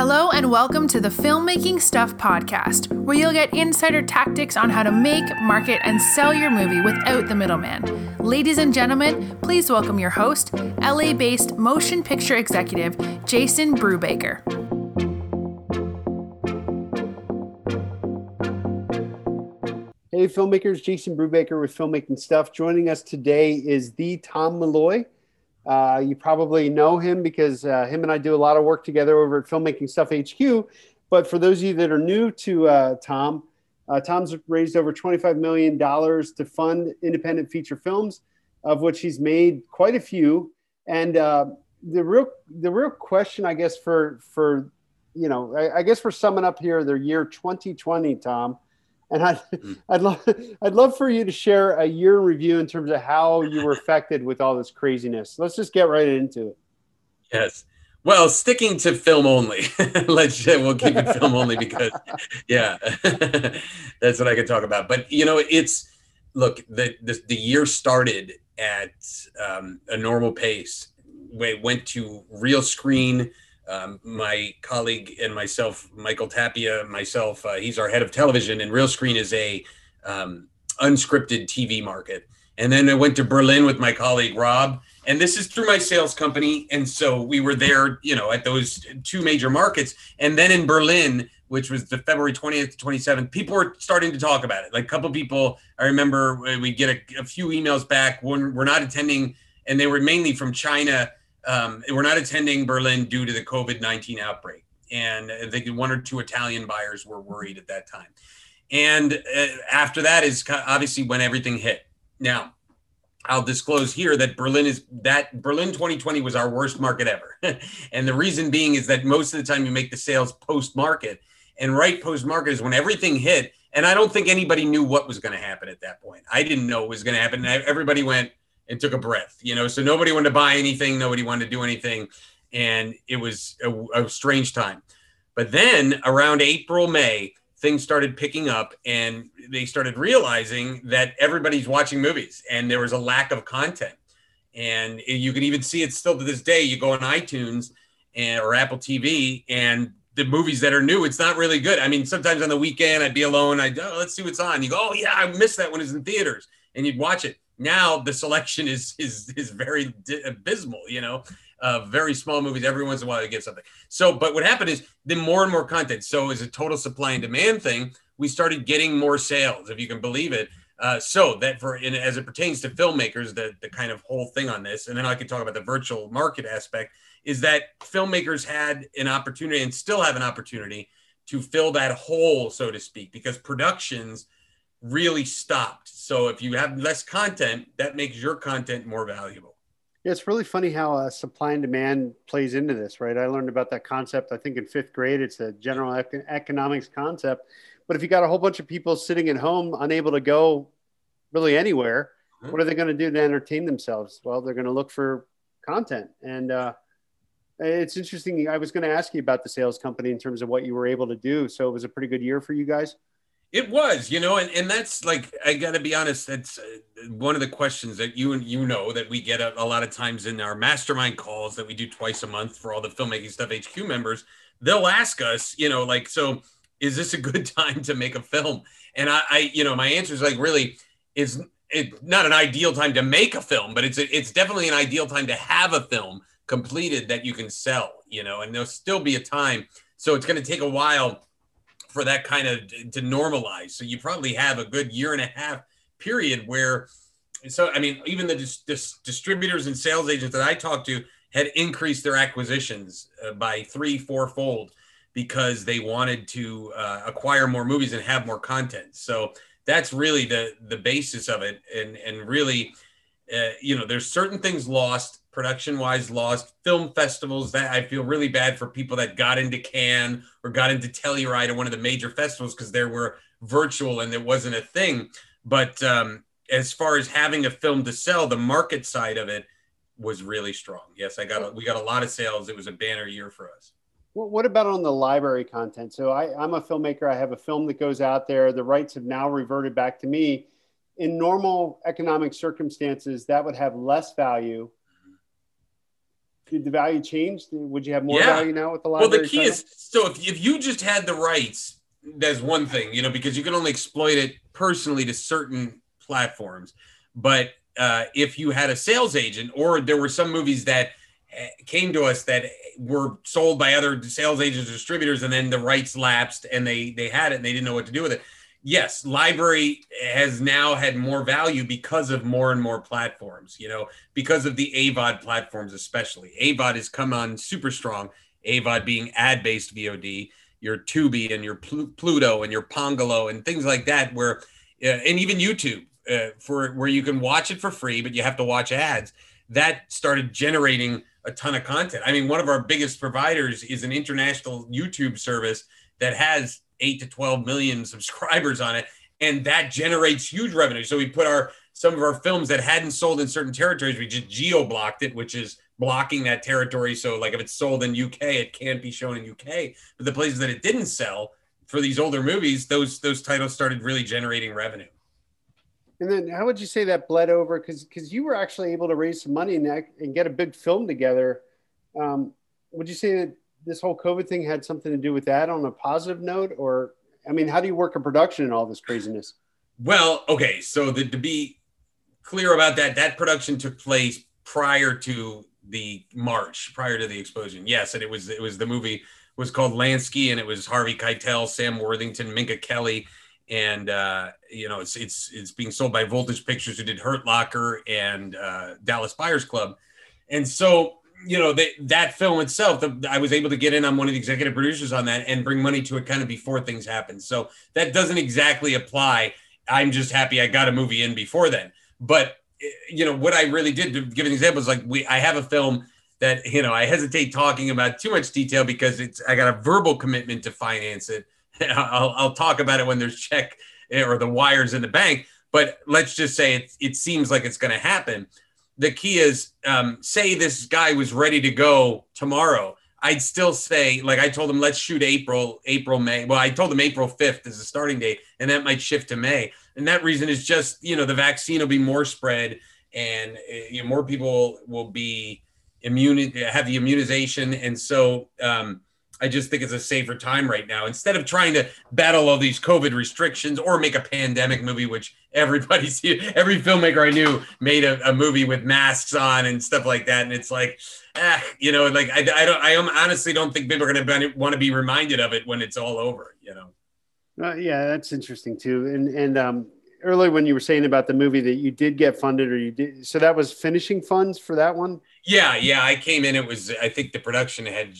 Hello and welcome to the Filmmaking Stuff podcast, where you'll get insider tactics on how to make, market, and sell your movie without the middleman. Ladies and gentlemen, please welcome your host, LA-based motion picture executive, Jason Brubaker. Hey filmmakers, Jason Brubaker with Filmmaking Stuff. Joining us today is the Tom Malloy. You probably know him because him and I do a lot of work together over at Filmmaking Stuff HQ. But for those of you that are new to Tom, Tom's raised over $25 million to fund independent feature films, of which he's made quite a few. And the real question, I guess, for you know, I guess we're summing up here the year 2020, Tom. And I'd love for you to share a year in review in terms of how you were affected with all this craziness. Let's just get right into it. Yes. Well, sticking to film only. We'll keep it film only because, yeah, that's what I can talk about. But, you know, it's, look, the year started at a normal pace. We went to Real Screen. My colleague and myself, Michael Tapia, he's our head of television, and Real Screen is a unscripted TV market. And then I went to Berlin with my colleague, Rob, and this is through my sales company. And so we were there, you know, at those two major markets. And then in Berlin, which was the February 20th to 27th, people were starting to talk about it. Like a couple people, I remember we'd get a few emails back when we're not attending, and they were mainly from China. We're not attending Berlin due to the COVID-19 outbreak. And I think one or two Italian buyers were worried at that time. And after that is obviously when everything hit. Now, I'll disclose here that Berlin 2020 was our worst market ever. And the reason being is that most of the time you make the sales post-market, and right post-market is when everything hit. And I don't think anybody knew what was going to happen at that point. I didn't know what was going to happen. And everybody went, and took a breath, you know, so nobody wanted to buy anything. Nobody wanted to do anything. And it was a strange time. But then around April, May, things started picking up and they started realizing that everybody's watching movies and there was a lack of content. And you can even see it still to this day. You go on iTunes or Apple TV and the movies that are new, it's not really good. I mean, sometimes on the weekend I'd be alone. Let's see what's on. You go, oh, yeah, I missed that when it was in theaters. And you'd watch it. Now the selection is very abysmal, you know, very small movies. Every once in a while you get something. So, but what happened is the more and more content. So it's a total supply and demand thing. We started getting more sales, if you can believe it. So that as it pertains to filmmakers, the kind of whole thing on this, and then I can talk about the virtual market aspect, is that filmmakers had an opportunity and still have an opportunity to fill that hole, so to speak, because productions really stopped. So if you have less content, that makes your content more valuable. Yeah, it's really funny how supply and demand plays into this, right? I learned about that concept, I think, in fifth grade. It's a general economics concept. But if you got a whole bunch of people sitting at home, unable to go really anywhere, mm-hmm. What are they going to do to entertain themselves? Well, they're going to look for content. And it's interesting. I was going to ask you about the sales company in terms of what you were able to do. So it was a pretty good year for you guys. It was, you know, and that's like, I got to be honest, that's one of the questions that you know that we get a lot of times in our mastermind calls that we do twice a month for all the Filmmaking Stuff HQ members. They'll ask us, you know, like, so is this a good time to make a film? And I you know, my answer is like, really, it's not an ideal time to make a film, but it's definitely an ideal time to have a film completed that you can sell, you know, and there'll still be a time. So it's going to take a while for that kind of to normalize. So you probably have a good year and a half period where, so, I mean, even the distributors and sales agents that I talked to had increased their acquisitions by 3-4-fold because they wanted to acquire more movies and have more content. So that's really the basis of it. And really, you know, there's certain things lost, production-wise lost, film festivals that I feel really bad for people that got into Cannes or got into Telluride at one of the major festivals because there were virtual and there wasn't a thing. But as far as having a film to sell, the market side of it was really strong. Yes, we got a lot of sales. It was a banner year for us. Well, what about on the library content? So I'm a filmmaker. I have a film that goes out there. The rights have now reverted back to me. In normal economic circumstances, that would have less value. Could the value change? Would you have more value now with the library? Well, the key is, so if you just had the rights, that's one thing, you know, because you can only exploit it personally to certain platforms. But if you had a sales agent, or there were some movies that came to us that were sold by other sales agents or distributors, and then the rights lapsed and they had it and they didn't know what to do with it. Yes, library has now had more value because of more and more platforms, you know, because of the AVOD platforms especially. AVOD has come on super strong, AVOD being ad-based VOD, your Tubi and your Pluto and your Pongolo and things like that, where, and even YouTube, for where you can watch it for free, but you have to watch ads. That started generating a ton of content. I mean, one of our biggest providers is an international YouTube service that has 8 to 12 million subscribers on it, and that generates huge revenue. So we put some of our films that hadn't sold in certain territories, we just geo-blocked it, which is blocking that territory. So like if it's sold in UK, it can't be shown in UK. But the places that it didn't sell for these older movies, those titles started really generating revenue. And then how would you say that bled over? Because you were actually able to raise some money and get a big film together. Would you say that this whole COVID thing had something to do with that on a positive note? Or, I mean, how do you work a production in all this craziness? Well, okay. So to be clear about that, that production took place prior to the March, prior to the explosion. Yes. And it was the movie was called Lansky, and it was Harvey Keitel, Sam Worthington, Minka Kelly. And, you know, it's being sold by Voltage Pictures, who did Hurt Locker and Dallas Buyers Club. And so, you know, that film itself, I was able to get in on one of the executive producers on that and bring money to it kind of before things happened. So that doesn't exactly apply. I'm just happy I got a movie in before then. But, you know, what I really did, to give an example, is like I have a film that, you know, I hesitate talking about too much detail because I got a verbal commitment to finance it. I'll talk about it when there's check or the wires in the bank. But let's just say it seems like it's going to happen. The key is, say this guy was ready to go tomorrow. I'd still say, like I told him, let's shoot April, May. Well, I told him April 5th is the starting date, and that might shift to May. And that reason is just, you know, the vaccine will be more spread, and you know, more people will be have the immunization. And so I just think it's a safer time right now. Instead of trying to battle all these COVID restrictions or make a pandemic movie, which every filmmaker I knew made a movie with masks on and stuff like that. And it's like, you know, like I honestly don't think people are going to want to be reminded of it when it's all over, you know? Yeah, that's interesting too. And earlier when you were saying about the movie that you did get funded, or you did, so that was finishing funds for that one? Yeah. I came in, I think the production had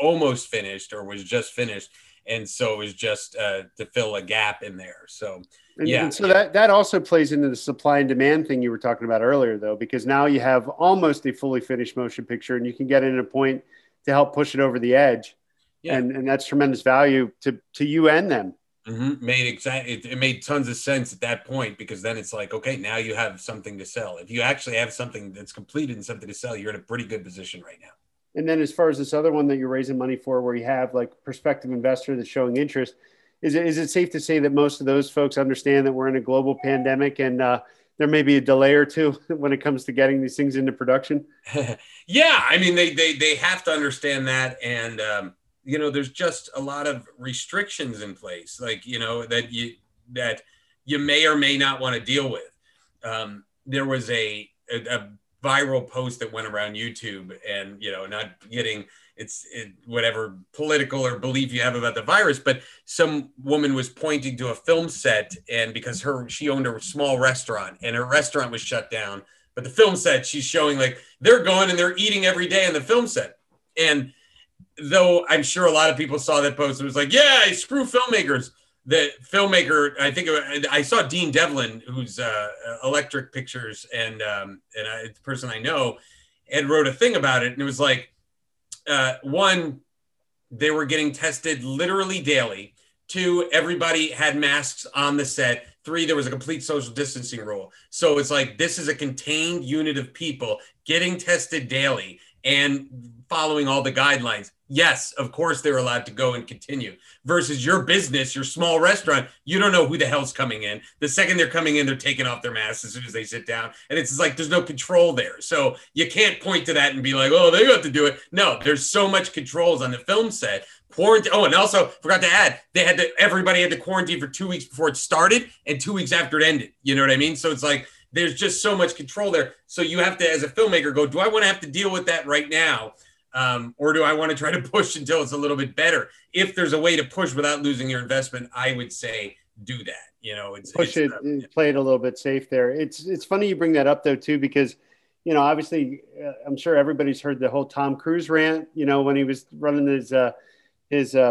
almost finished or was just finished. And so it was just to fill a gap in there. So, yeah. And so that also plays into the supply and demand thing you were talking about earlier, though, because now you have almost a fully finished motion picture, and you can get in at a point to help push it over the edge. Yeah. And that's tremendous value to you and them. Mm-hmm. It made tons of sense at that point, because then it's like, okay, now you have something to sell. If you actually have something that's completed and something to sell, you're in a pretty good position right now. And then as far as this other one that you're raising money for, where you have like prospective investor that's showing interest, is it safe to say that most of those folks understand that we're in a global pandemic, and there may be a delay or two when it comes to getting these things into production? Yeah, I mean, they have to understand that. And you know, there's just a lot of restrictions in place, like, you know, that you may or may not want to deal with. There was a viral post that went around YouTube, and, you know, not getting whatever political or belief you have about the virus, but some woman was pointing to a film set, and because she owned a small restaurant, and her restaurant was shut down, but the film set, she's showing like they're going and they're eating every day on the film set. And though I'm sure a lot of people saw that post and was like, yeah, screw filmmakers. The filmmaker, I think I saw Dean Devlin, who's Electric Pictures, and the person I know, and wrote a thing about it. And it was like, one, they were getting tested literally daily. Two, everybody had masks on the set. Three, there was a complete social distancing rule. So it's like, this is a contained unit of people getting tested daily and following all the guidelines. yes, of course they're allowed to go and continue. Versus your business, your small restaurant, you don't know who the hell's coming in. The second they're coming in, they're taking off their masks as soon as they sit down. And it's like, there's no control there. So you can't point to that and be like, oh, they got to do it. No, there's so much controls on the film set. Quarantine. Oh, and also forgot to add, they had to, everybody had to quarantine for 2 weeks before it started and 2 weeks after it ended. You know what I mean? So it's like, there's just so much control there. So you have to, as a filmmaker, go, do I want to have to deal with that right now? Or do I want to try to push until it's a little bit better? If there's a way to push without losing your investment, I would say do that. You know, push it, play it a little bit safe there. It's funny you bring that up though too, because, you know, obviously I'm sure everybody's heard the whole Tom Cruise rant, you know, when he was running his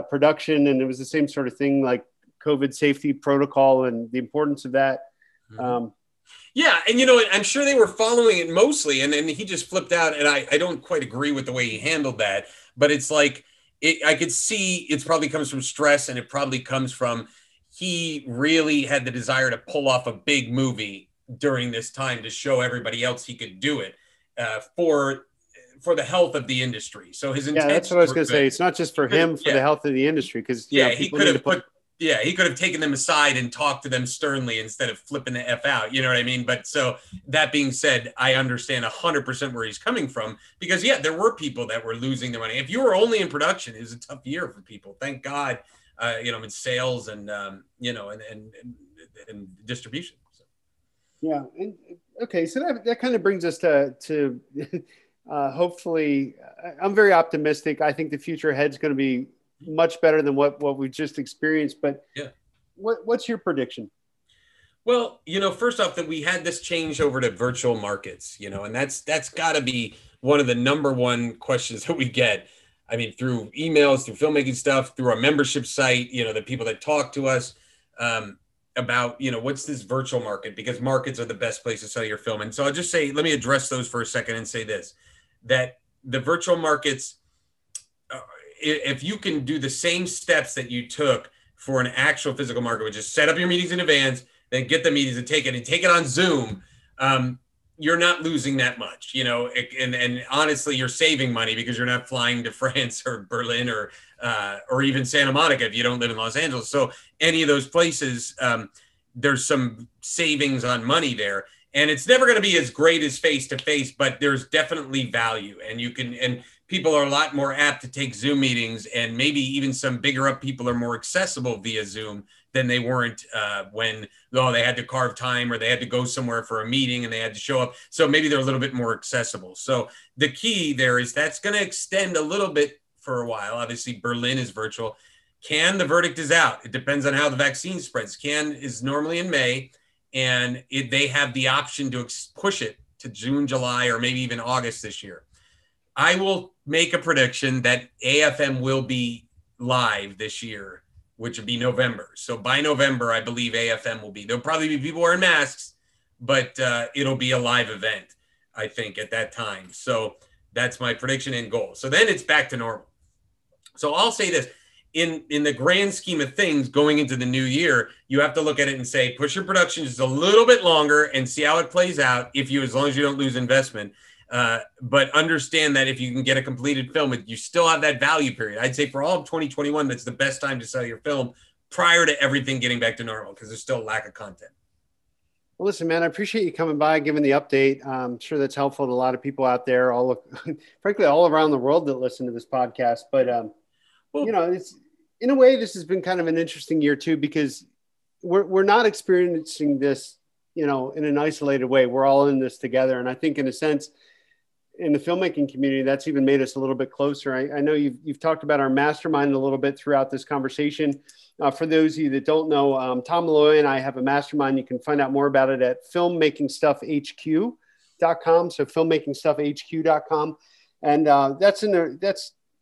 production, and it was the same sort of thing, like COVID safety protocol and the importance of that. Mm-hmm. Yeah. And, you know, I'm sure they were following it mostly. And then he just flipped out. And I don't quite agree with the way he handled that. But it's like, I could see it probably comes from stress, and it probably comes from he really had the desire to pull off a big movie during this time to show everybody else he could do it for the health of the industry. So his intentions. Yeah, that's what I was going to say. It's not just for him, for the health of the industry. Because he could have he could have taken them aside and talked to them sternly instead of flipping the F out. You know what I mean? But so that being said, I understand 100% where he's coming from, because there were people that were losing their money. If you were only in production, it was a tough year for people. Thank God, in sales and, and distribution. So. Yeah. And, okay. So that kind of brings us to hopefully, I'm very optimistic. I think the future ahead's going to be much better than what we just experienced. But what's your prediction? Well, you know, first off, that we had this change over to virtual markets, you know, and that's got to be one of the number one questions that we get. I mean, through emails, through Filmmaking Stuff, through our membership site, you know, the people that talk to us about, you know, what's this virtual market? Because markets are the best place to sell your film. And so I'll just say, let me address those for a second and say this, that the virtual markets, if you can do the same steps that you took for an actual physical market, which is set up your meetings in advance, then get the meetings and take it on Zoom, you're not losing that much, you know, and honestly, you're saving money because you're not flying to France or Berlin or even Santa Monica if you don't live in Los Angeles. So any of those places, there's some savings on money there. And it's never going to be as great as face-to-face, but there's definitely value. And you can, and people are a lot more apt to take Zoom meetings, and maybe even some bigger up people are more accessible via Zoom than they weren't when they had to carve time, or they had to go somewhere for a meeting and they had to show up. So maybe they're a little bit more accessible. So the key there is that's going to extend a little bit for a while. Obviously, Berlin is virtual. Cannes, the verdict is out. It depends on how the vaccine spreads. Cannes is normally in May. And they have the option to push it to June, July, or maybe even August this year. I will make a prediction that AFM will be live this year, which would be November. So by November, I believe AFM will be. There'll probably be people wearing masks, but it'll be a live event, I think, at that time. So that's my prediction and goal. So then it's back to normal. So I'll say this. In the grand scheme of things going into the new year, you have to look at it and say, push your production just a little bit longer and see how it plays out, as long as you don't lose investment. But understand that if you can get a completed film, you still have that value period. I'd say for all of 2021, that's the best time to sell your film prior to everything getting back to normal, because there's still a lack of content. Well, listen, man, I appreciate you coming by, giving the update. I'm sure that's helpful to a lot of people out there, frankly, all around the world that listen to this podcast. But, you know, it's, in a way, this has been kind of an interesting year too, because we're not experiencing this, you know, in an isolated way. We're all in this together. And I think in a sense, in the filmmaking community, that's even made us a little bit closer. I know you've talked about our mastermind a little bit throughout this conversation. For those of you that don't know, Tom Malloy and I have a mastermind. You can find out more about it at filmmakingstuffhq.com. So filmmakingstuffhq.com. And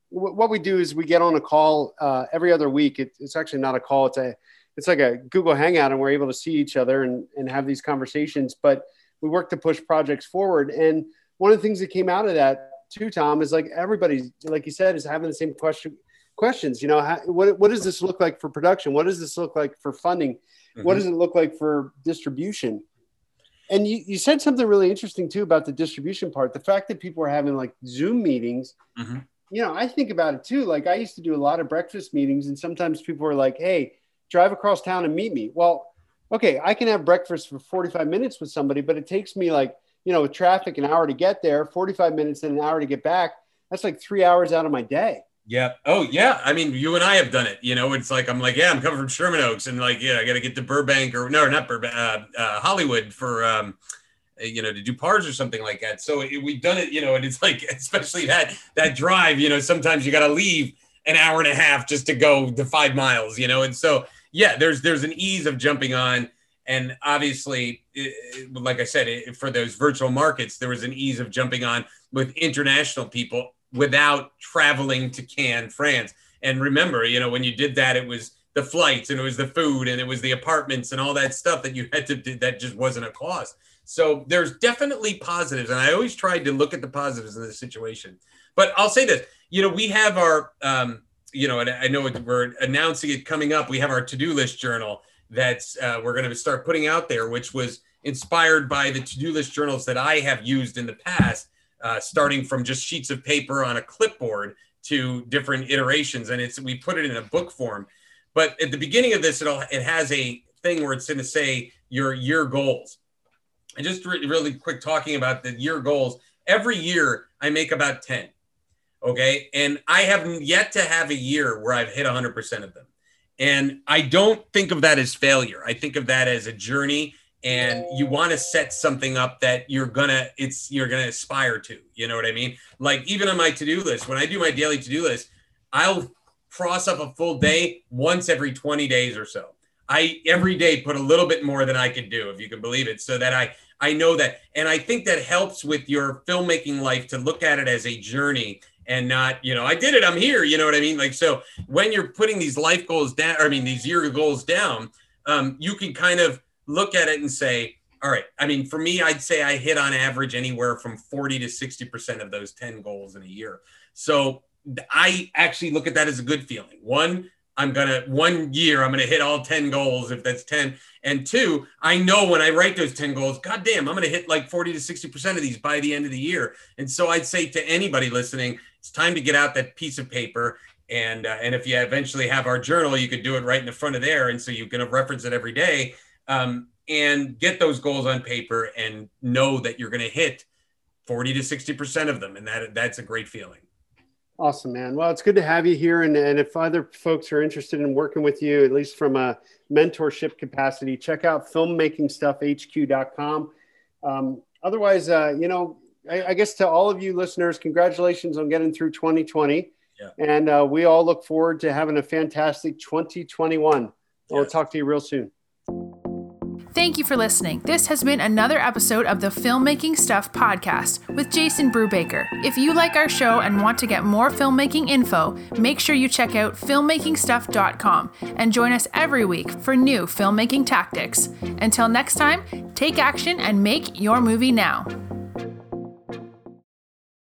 what we do is we get on a call every other week. It's actually not a call. It's like a Google Hangout, and we're able to see each other and have these conversations, but we work to push projects forward. And one of the things that came out of that too, Tom, is like everybody's, like you said, is having the same questions, you know, what does this look like for production? What does this look like for funding? Mm-hmm. What does it look like for distribution? And you said something really interesting too about the distribution part, the fact that people are having like Zoom meetings. Mm-hmm. you know, I think about it too. Like I used to do a lot of breakfast meetings, and sometimes people were like, hey, drive across town and meet me. Well, okay, I can have breakfast for 45 minutes with somebody, but it takes me like, you know, with traffic, an hour to get there, 45 minutes and an hour to get back. That's like 3 hours out of my day. Yeah. Oh yeah. I mean, you and I have done it, you know, it's like, I'm like, yeah, I'm coming from Sherman Oaks and like, yeah, I got to get to Burbank or no, not Burbank, Hollywood for, you know, to do pars or something like that. So we've done it, you know, and it's like, especially that drive, you know, sometimes you got to leave an hour and a half just to go the 5 miles, you know? And so, yeah, there's an ease of jumping on. And obviously, like I said, for those virtual markets, there was an ease of jumping on with international people without traveling to Cannes, France. And remember, you know, when you did that, it was the flights and it was the food and it was the apartments and all that stuff that you had to do that just wasn't a cost. So there's definitely positives. And I always tried to look at the positives in this situation. But I'll say this, you know, we have our, you know, and I know we're announcing it coming up. We have our to-do list journal that's we're going to start putting out there, which was inspired by the to-do list journals that I have used in the past, starting from just sheets of paper on a clipboard to different iterations. And we put it in a book form. But at the beginning of this, it has a thing where it's going to say your year goals. And just really quick talking about the year goals. Every year I make about 10. Okay. And I haven't yet to have a year where I've hit 100% of them. And I don't think of that as failure. I think of that as a journey, and you want to set something up that you're going to aspire to, you know what I mean? Like even on my to-do list, when I do my daily to-do list, I'll cross up a full day once every 20 days or so. I every day put a little bit more than I could do, if you can believe it, so that I know that. And I think that helps with your filmmaking life to look at it as a journey and not, you know, I did it, I'm here, you know what I mean? Like, so when you're putting these life goals down, or I mean, these year goals down, you can kind of look at it and say, all right, I mean, for me, I'd say I hit on average anywhere from 40 to 60% of those 10 goals in a year. So I actually look at that as a good feeling. One year, I'm going to hit all 10 goals if that's 10. And two, I know when I write those 10 goals, goddamn, I'm going to hit like 40 to 60% of these by the end of the year. And so I'd say to anybody listening, it's time to get out that piece of paper. And if you eventually have our journal, you could do it right in the front of there. And so you're going to reference it every day and get those goals on paper and know that you're going to hit 40 to 60% of them. And that's a great feeling. Awesome, man. Well, it's good to have you here. And if other folks are interested in working with you, at least from a mentorship capacity, check out filmmakingstuffhq.com. Otherwise, you know, I guess to all of you listeners, congratulations on getting through 2020. Yeah. And we all look forward to having a fantastic 2021. Yes. We'll talk to you real soon. Thank you for listening. This has been another episode of the Filmmaking Stuff Podcast with Jason Brubaker. If you like our show and want to get more filmmaking info, make sure you check out filmmakingstuff.com and join us every week for new filmmaking tactics. Until next time, take action and make your movie now.